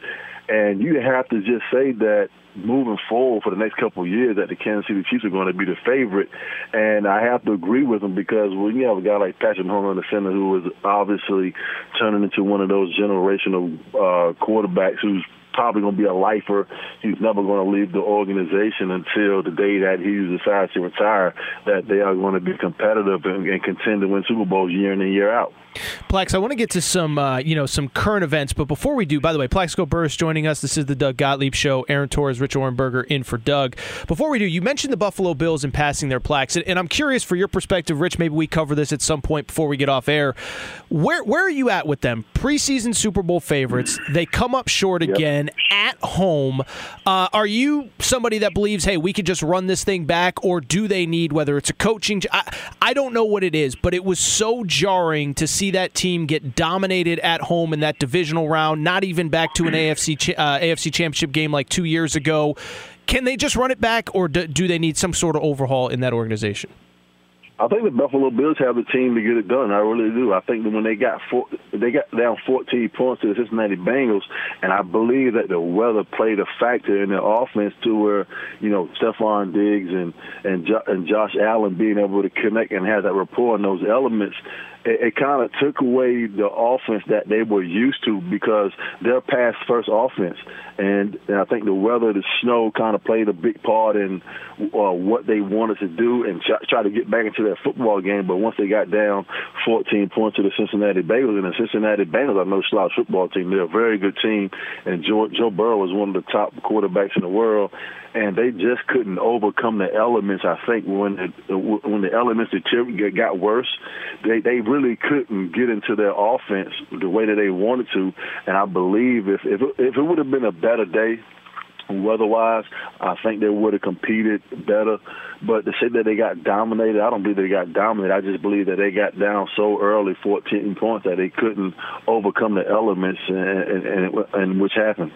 And you have to just say that moving forward for the next couple of years that the Kansas City Chiefs are going to be the favorite. And I have to agree with them because when you have a guy like Patrick Mahomes in the center who is obviously turning into one of those generational uh, quarterbacks who's probably going to be a lifer. He's never going to leave the organization until the day that he decides to retire, that they are going to be competitive and, and contend to win Super Bowls year in and year out. Plax, I want to get to some uh, you know, some current events, but before we do, by the way, Plaxico Burress joining us. This is the Doug Gottlieb Show. Aaron Torres, Rich Ohrnberger in for Doug. Before we do, you mentioned the Buffalo Bills in passing their Plax, and I'm curious for your perspective, Rich, maybe we cover this at some point before we get off air. Where, where are you at with them? Preseason Super Bowl favorites, they come up short again yep. at home. Uh, are you somebody that believes, hey, we could just run this thing back, or do they need, whether it's a coaching, I, I don't know what it is, but it was so jarring to see that team get dominated at home in that divisional round, not even back to an A F C uh, A F C championship game like two years ago. Can they just run it back, or do, do they need some sort of overhaul in that organization? I think the Buffalo Bills have the team to get it done. I really do. I think that when they got four, they got down fourteen points to the Cincinnati Bengals, and I believe that the weather played a factor in their offense to where, you know, Stephon Diggs and and, Jo- and Josh Allen being able to connect and have that rapport and those elements. It, it kind of took away the offense that they were used to because they're past first offense. And, and I think the weather, the snow kind of played a big part in uh, what they wanted to do and ch- try to get back into that football game. But once they got down fourteen points to the Cincinnati Bengals, and the Cincinnati Bengals are no slouch football team. They're a very good team, and Joe, Joe Burrow is one of the top quarterbacks in the world. And they just couldn't overcome the elements. I think when the, when the elements got worse, they, they really couldn't get into their offense the way that they wanted to. And I believe if if, if it would have been a better day weather-wise, I think they would have competed better. But to say that they got dominated, I don't believe they got dominated. I just believe that they got down so early, fourteen points, that they couldn't overcome the elements and, and, and, and which happened.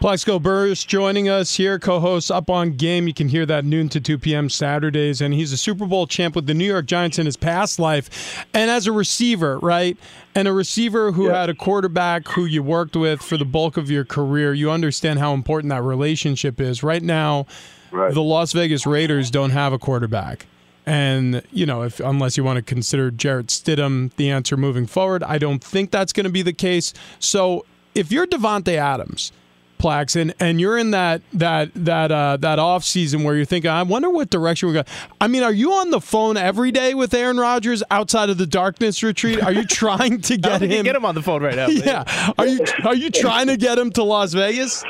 Plaxico Burress joining us here, co-host Up On Game. You can hear that noon to two p.m. Saturdays. And he's a Super Bowl champ with the New York Giants in his past life. And as a receiver, right? And a receiver who yeah. had a quarterback who you worked with for the bulk of your career, you understand how important that relationship is. Right now, right. the Las Vegas Raiders don't have a quarterback. And, you know, if unless you want to consider Jarrett Stidham the answer moving forward, I don't think that's going to be the case. So if you're Davante Adams... Plax, and, and you're in that that that uh, that off season where you're thinking, I wonder what direction we're going. I mean, are you on the phone every day with Aaron Rodgers outside of the darkness retreat? Are you trying to get I don't think him? You get him on the phone right now. yeah. yeah. Are you are you trying to get him to Las Vegas?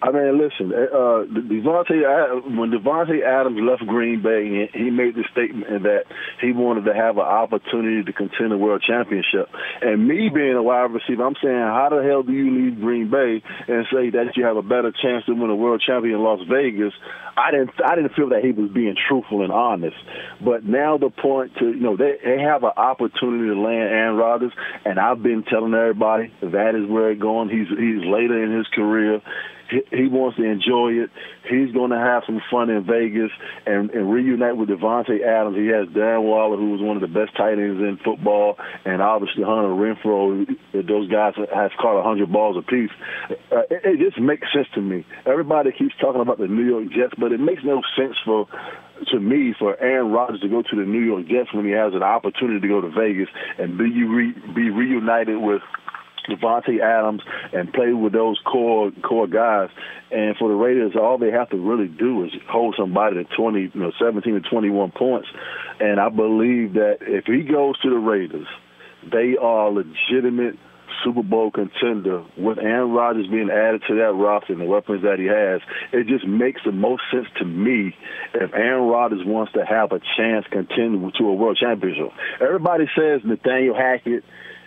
I mean, listen, uh, Davante, when Davante Adams left Green Bay, he made the statement that he wanted to have an opportunity to contend a world championship. And me being a wide receiver, I'm saying, how the hell do you leave Green Bay and say that you have a better chance to win a world champion in Las Vegas? I didn't I didn't feel that he was being truthful and honest. But now the point to, you know, they, they have an opportunity to land Aaron Rodgers, and I've been telling everybody that is where it's going. He's, he's later in his career. He wants to enjoy it. He's going to have some fun in Vegas and, and reunite with Davante Adams. He has Darren Waller, who was one of the best tight ends in football, and obviously Hunter Renfrow. Those guys have caught one hundred balls apiece. Uh, it, it just makes sense to me. Everybody keeps talking about the New York Jets, but it makes no sense for to me for Aaron Rodgers to go to the New York Jets when he has an opportunity to go to Vegas and be, re, be reunited with Davante Adams and play with those core core guys. And for the Raiders, all they have to really do is hold somebody to twenty, you know, seventeen to twenty-one points. And I believe that if he goes to the Raiders, they are legitimate Super Bowl contender with Aaron Rodgers being added to that roster and the weapons that he has. It just makes the most sense to me if Aaron Rodgers wants to have a chance to contend to a world championship. Everybody says Nathaniel Hackett,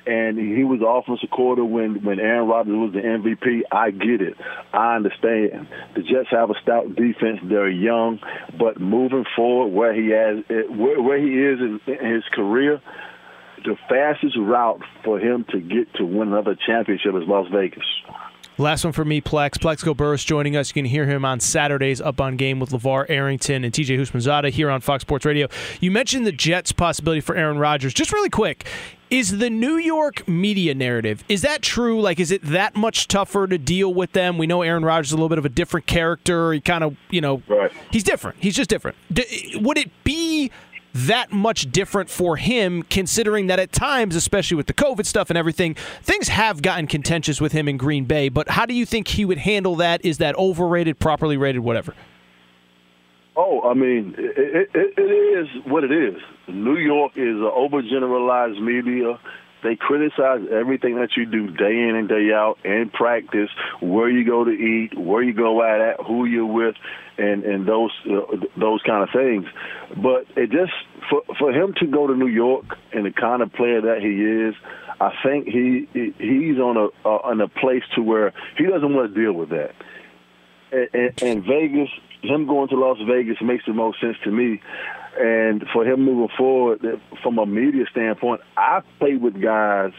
and he was the offensive quarter when, when Aaron Rodgers was the M V P. I get it. I understand. The Jets have a stout defense. They're young. But moving forward, where he has, where, where he is in, in his career, the fastest route for him to get to win another championship is Las Vegas. Last one for me, Plex. Plaxico Burress joining us. You can hear him on Saturdays, Up On Game with LeVar Arrington and T J. Houshmandzadeh here on Fox Sports Radio. You mentioned the Jets' possibility for Aaron Rodgers. Just really quick, is the New York media narrative, is that true? Like, is it that much tougher to deal with them? We know Aaron Rodgers is a little bit of a different character. He kind of, you know, right. he's different. He's just different. D- would it be that much different for him, considering that at times, especially with the COVID stuff and everything, things have gotten contentious with him in Green Bay? But how do you think he would handle that? Is that overrated, properly rated, whatever? Oh, I mean, it, it, it is what it is. New York is an overgeneralized media. They criticize everything that you do day in and day out in practice, where you go to eat, where you go out at, who you're with, and, and those uh, those kind of things. But it just for for him to go to New York and the kind of player that he is, I think he he's on a uh, on a place to where he doesn't want to deal with that. And, and, and Vegas, him going to Las Vegas makes the most sense to me. And for him moving forward, from a media standpoint, I've played with guys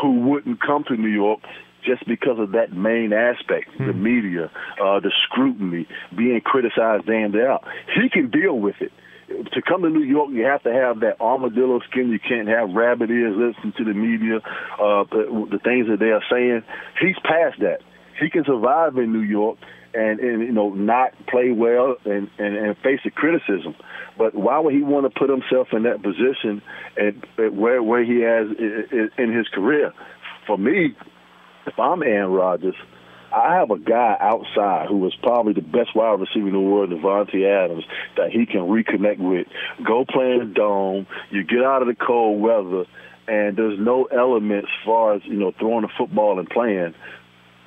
who wouldn't come to New York just because of that main aspect, mm-hmm. the media, uh, the scrutiny, being criticized day in, day out. He can deal with it. To come to New York, you have to have that armadillo skin. You can't have rabbit ears, listen to the media, uh, the things that they are saying. He's past that. He can survive in New York and, and you know, not play well and, and, and face the criticism. But why would he want to put himself in that position and, and where where he has in his career? For me, if I'm Aaron Rodgers, I have a guy outside who is probably the best wide receiver in the world, Davante Adams, that he can reconnect with. Go play in the dome. You get out of the cold weather, and there's no elements as far as, you know, throwing the football and playing.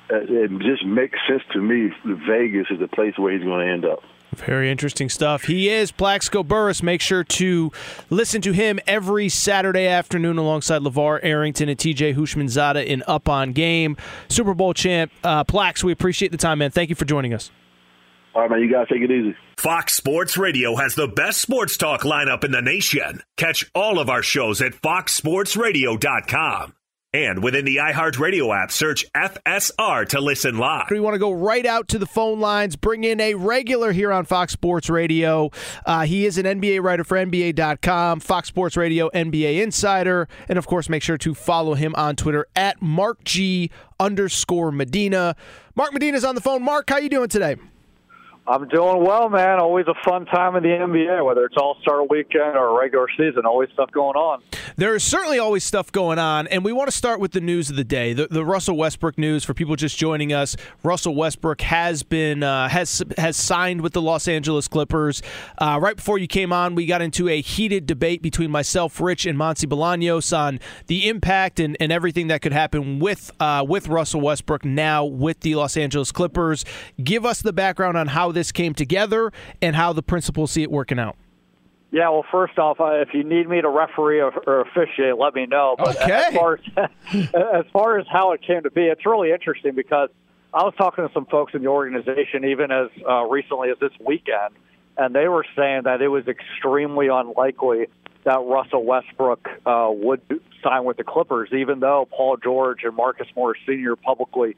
It just makes sense to me. Vegas is the place where he's going to end up. Very interesting stuff. He is Plaxico Burress. Make sure to listen to him every Saturday afternoon alongside LeVar Arrington and T J. Houshmandzadeh in Up On Game. Super Bowl champ uh, Plax, we appreciate the time, man. Thank you for joining us. All right, man, you got to take it easy. Fox Sports Radio has the best sports talk lineup in the nation. Catch all of our shows at fox sports radio dot com. And within the iHeartRadio app, search F S R to listen live. We want to go right out to the phone lines, bring in a regular here on Fox Sports Radio. Uh, he is an N B A writer for N B A dot com, Fox Sports Radio N B A Insider. And, of course, make sure to follow him on Twitter at MarkG underscore Medina. Mark Medina's on the phone. Mark, how you doing today? I'm doing well, man. Always a fun time in the N B A, whether it's All-Star Weekend or regular season. Always stuff going on. There is certainly always stuff going on, and we want to start with the news of the day, the, the Russell Westbrook news. For people just joining us, Russell Westbrook has been uh, has has signed with the Los Angeles Clippers. Uh, right before you came on, we got into a heated debate between myself, Rich, and Monty Bolaños on the impact and, and everything that could happen with uh, with Russell Westbrook now with the Los Angeles Clippers. Give us the background on how this came together and how the principals see it working out. Yeah, well, first off, if you need me to referee or, or officiate, let me know. But okay. As far as, as far as how it came to be, it's really interesting because I was talking to some folks in the organization even as uh, recently as this weekend, and they were saying that it was extremely unlikely that Russell Westbrook uh, would sign with the Clippers, even though Paul George and Marcus Morris Senior publicly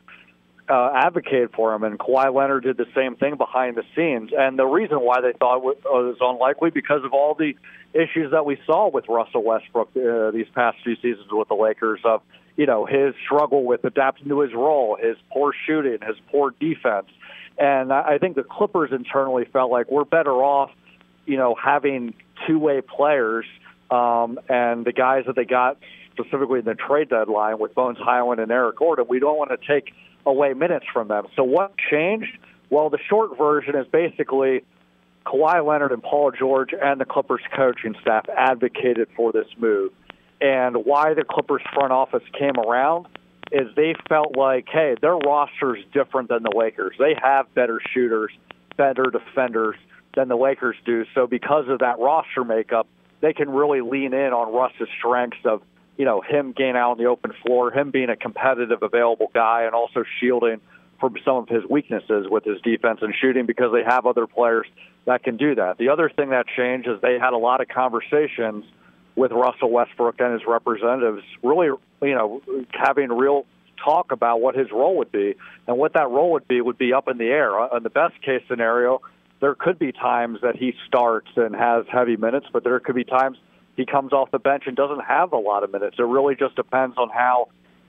Uh, advocated for him, and Kawhi Leonard did the same thing behind the scenes. And the reason why they thought it was unlikely because of all the issues that we saw with Russell Westbrook uh, these past few seasons with the Lakers of, you know, his struggle with adapting to his role, his poor shooting, his poor defense. And I think the Clippers internally felt like we're better off, you know, having two-way players um, and the guys that they got specifically in the trade deadline with Bones Highland and Eric Gordon. We don't want to take away minutes from them. So what changed? Well, the short version is basically Kawhi Leonard and Paul George and the Clippers coaching staff advocated for this move. And why the Clippers front office came around is they felt like, hey, their roster is different than the Lakers. They have better shooters, better defenders than the Lakers do. So because of that roster makeup, they can really lean in on Russ's strengths of, you know, him getting out on the open floor, him being a competitive, available guy, and also shielding from some of his weaknesses with his defense and shooting because they have other players that can do that. The other thing that changed is they had a lot of conversations with Russell Westbrook and his representatives, really, you know, having real talk about what his role would be. And what that role would be would be up in the air. In the best-case scenario, there could be times that he starts and has heavy minutes, but there could be times he comes off the bench and doesn't have a lot of minutes. It really just depends on how,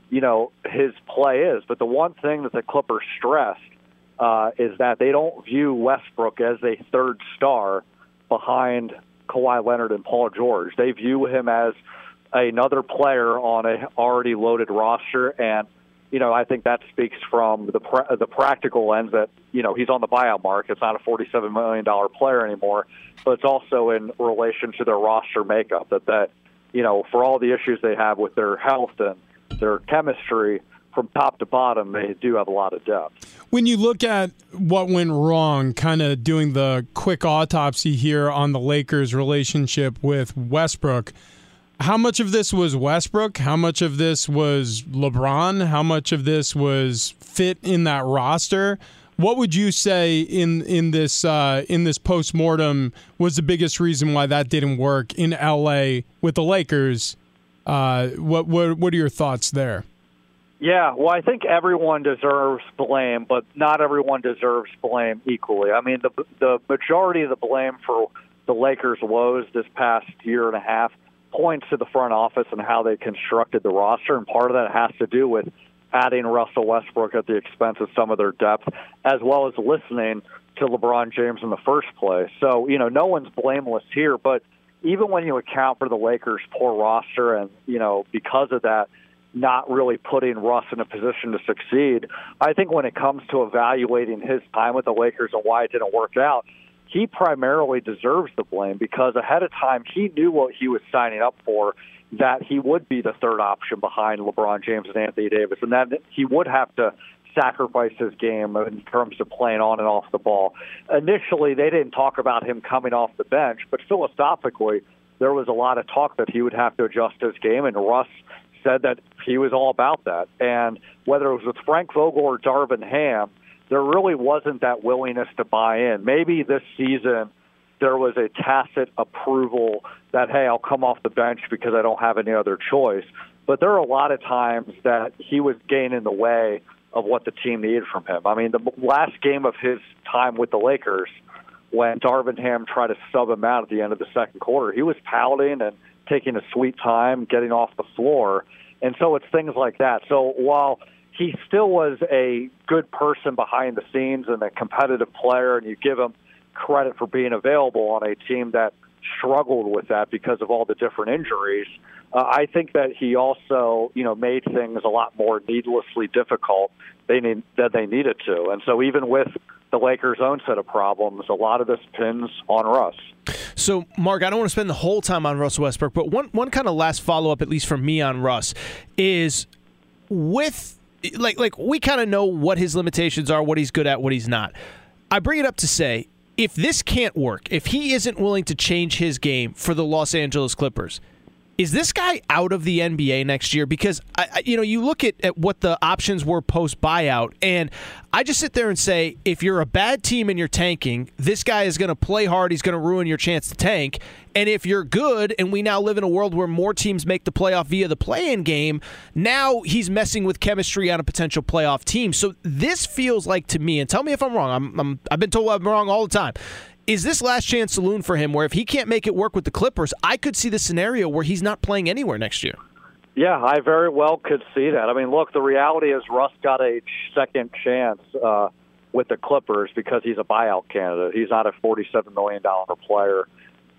you know, his play is. But the one thing that the Clippers stressed uh, is that they don't view Westbrook as a third star behind Kawhi Leonard and Paul George. They view him as another player on an already loaded roster, and you know, I think that speaks from the pra- the practical lens that, you know, he's on the buyout market. It's not a forty-seven million dollars player anymore, but it's also in relation to their roster makeup. That, that you know, for all the issues they have with their health and their chemistry from top to bottom, they do have a lot of depth. When you look at what went wrong, kind of doing the quick autopsy here on the Lakers' relationship with Westbrook, how much of this was Westbrook? How much of this was LeBron? How much of this was fit in that roster? What would you say in in this uh, in this postmortem was the biggest reason why that didn't work in L A with the Lakers? Uh, what what what are your thoughts there? Yeah, well, I think everyone deserves blame, but not everyone deserves blame equally. I mean, the the majority of the blame for the Lakers' woes this past year and a half points to the front office and how they constructed the roster, and part of that has to do with adding Russell Westbrook at the expense of some of their depth, as well as listening to LeBron James in the first place. So, you know, no one's blameless here, but even when you account for the Lakers' poor roster and, you know, because of that, not really putting Russ in a position to succeed, I think when it comes to evaluating his time with the Lakers and why it didn't work out, he primarily deserves the blame because ahead of time he knew what he was signing up for, that he would be the third option behind LeBron James and Anthony Davis, and that he would have to sacrifice his game in terms of playing on and off the ball. Initially, they didn't talk about him coming off the bench, but philosophically, there was a lot of talk that he would have to adjust his game, and Russ said that he was all about that. And whether it was with Frank Vogel or Darvin Ham, there really wasn't that willingness to buy in. Maybe this season there was a tacit approval that, hey, I'll come off the bench because I don't have any other choice. But there are a lot of times that he was getting in the way of what the team needed from him. I mean, the last game of his time with the Lakers, when Darvin Ham tried to sub him out at the end of the second quarter, he was pouting and taking a sweet time, getting off the floor. And so it's things like that. So while he still was a good person behind the scenes and a competitive player, and you give him credit for being available on a team that struggled with that because of all the different injuries, uh, I think that he also, you know, made things a lot more needlessly difficult they need, than they needed to. And so even with the Lakers' own set of problems, a lot of this pins on Russ. So, Mark, I don't want to spend the whole time on Russell Westbrook, but one, one kind of last follow-up, at least for me on Russ, is with... Like, like we kind of know what his limitations are, what he's good at, what he's not. I bring it up to say, if this can't work, if he isn't willing to change his game for the Los Angeles Clippers, is this guy out of the N B A next year? Because, I, you know, you look at, at what the options were post-buyout, and I just sit there and say, if you're a bad team and you're tanking, this guy is going to play hard, he's going to ruin your chance to tank. And if you're good, and we now live in a world where more teams make the playoff via the play-in game, now he's messing with chemistry on a potential playoff team. So this feels like to me, and tell me if I'm wrong, I'm, I'm, I've been told I'm wrong all the time, is this last chance saloon for him where if he can't make it work with the Clippers, I could see the scenario where he's not playing anywhere next year? Yeah, I very well could see that. I mean, look, the reality is Russ got a second chance uh, with the Clippers because he's a buyout candidate. He's not a forty-seven million dollars player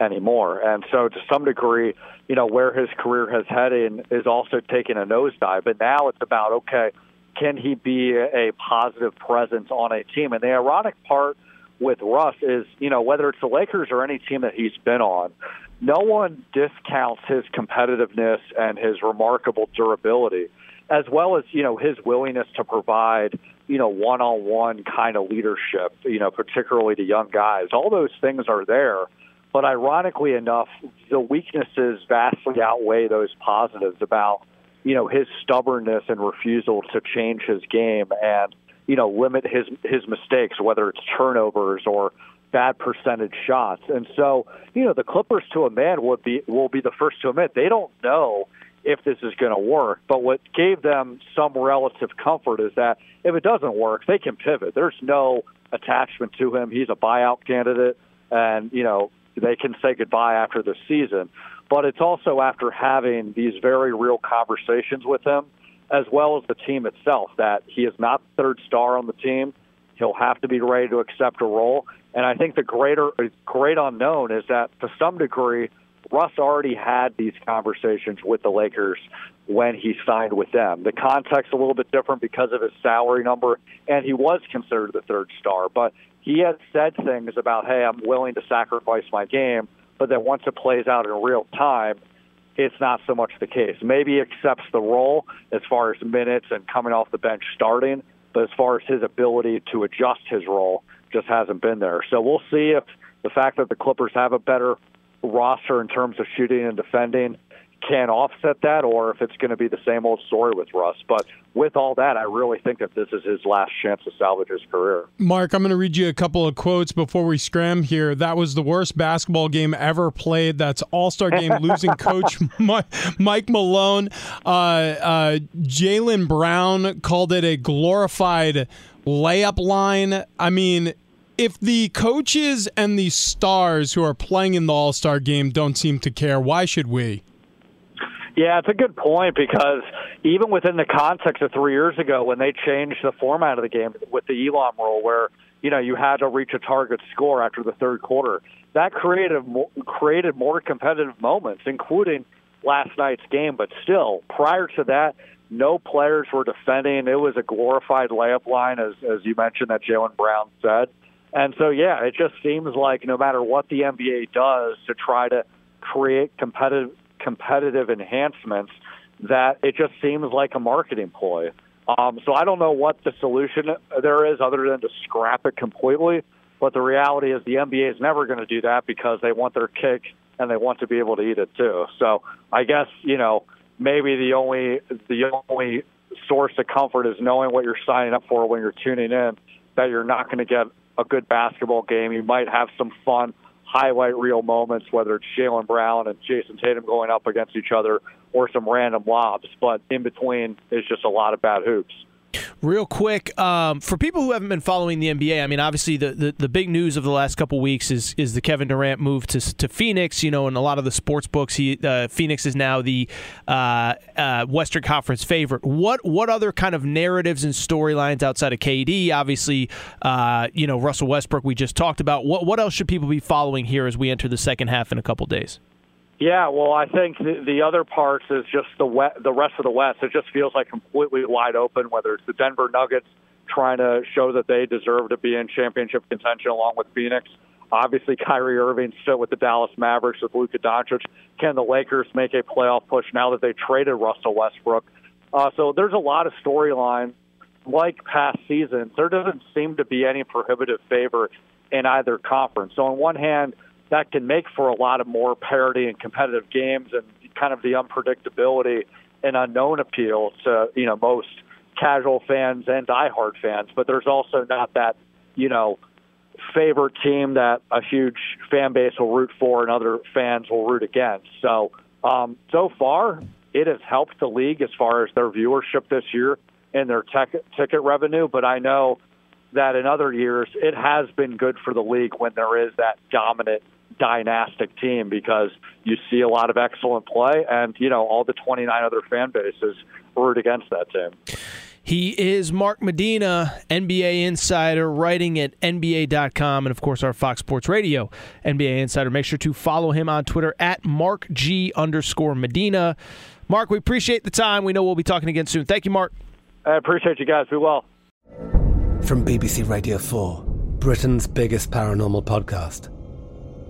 anymore. And so to some degree, you know, where his career has headed is also taking a nosedive. But now it's about, okay, can he be a positive presence on a team? And the ironic part with Russ is, you know, whether it's the Lakers or any team that he's been on, no one discounts his competitiveness and his remarkable durability, as well as, you know, his willingness to provide, you know, one-on-one kind of leadership, you know, particularly to young guys. All those things are there, but ironically enough, the weaknesses vastly outweigh those positives about, you know, his stubbornness and refusal to change his game and, you know, limit his his mistakes, whether it's turnovers or bad percentage shots. And so, you know, the Clippers to a man would be will be the first to admit they don't know if this is going to work. But what gave them some relative comfort is that if it doesn't work, they can pivot. There's no attachment to him. He's a buyout candidate, and, you know, they can say goodbye after the season. But it's also after having these very real conversations with him, as well as the team itself, that he is not the third star on the team. He'll have to be ready to accept a role. And I think the greater, great unknown is that, to some degree, Russ already had these conversations with the Lakers when he signed with them. The context a little bit different because of his salary number, and he was considered the third star. But he had said things about, hey, I'm willing to sacrifice my game, but then once it plays out in real time, it's not so much the case. Maybe he accepts the role as far as minutes and coming off the bench starting, but as far as his ability to adjust his role, just hasn't been there. So we'll see if the fact that the Clippers have a better roster in terms of shooting and defending can offset that, or if it's going to be the same old story with Russ. But with all that, I really think that this is his last chance to salvage his career. Mark, I'm going to read you a couple of quotes before we scram here. That was the worst basketball game ever played. That's All-Star Game losing coach Mike Malone. Uh, uh, Jaylen Brown called it a glorified layup line. I mean, if the coaches and the stars who are playing in the All-Star Game don't seem to care, why should we? Yeah, it's a good point, because even within the context of three years ago when they changed the format of the game with the Elam rule, where, you know, you had to reach a target score after the third quarter, that created created more competitive moments, including last night's game. But still, prior to that, no players were defending. It was a glorified layup line, as as you mentioned, that Jaylen Brown said. And so, yeah, it just seems like no matter what the N B A does to try to create competitive competitive enhancements, that it just seems like a marketing ploy. Um, so I don't know what the solution there is other than to scrap it completely, but the reality is the N B A is never going to do that because they want their cake and they want to be able to eat it too. So I guess, you know, maybe the only the only source of comfort is knowing what you're signing up for when you're tuning in, that you're not going to get a good basketball game. You might have some fun highlight reel moments, whether it's Jaylen Brown and Jayson Tatum going up against each other or some random lobs. But in between, there's just a lot of bad hoops. Real quick, um, for people who haven't been following the N B A, I mean, obviously the, the, the big news of the last couple of weeks is is the Kevin Durant move to to Phoenix. You know, in a lot of the sports books, he uh, Phoenix is now the uh, uh, Western Conference favorite. What what other kind of narratives and storylines outside of K D? Obviously, uh, you know, Russell Westbrook we just talked about. What what else should people be following here as we enter the second half in a couple of days? Yeah, well, I think the, the other parts is just the wet, the rest of the West. It just feels like completely wide open, whether it's the Denver Nuggets trying to show that they deserve to be in championship contention along with Phoenix. Obviously, Kyrie Irving still with the Dallas Mavericks with Luka Doncic. Can the Lakers make a playoff push now that they traded Russell Westbrook? Uh, so there's a lot of storylines. Like past seasons, there doesn't seem to be any prohibitive favor in either conference. So on one hand, that can make for a lot of more parity and competitive games, and kind of the unpredictability and unknown appeal to, you know, most casual fans and diehard fans. But there's also not that, you know, favorite team that a huge fan base will root for and other fans will root against. So, um, so far, it has helped the league as far as their viewership this year and their tech- ticket revenue. But I know that in other years, it has been good for the league when there is that dominant dynastic team, because you see a lot of excellent play, and, you know, all the twenty-nine other fan bases root against that team. He is Mark Medina, N B A insider, writing at N B A dot com, and of course our Fox Sports Radio N B A insider. Make sure to follow him on Twitter at Mark G underscore Medina. Mark, we appreciate the time. We know we'll be talking again soon. Thank you, Mark. I appreciate you guys. Be well. From B B C Radio four, Britain's biggest paranormal podcast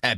At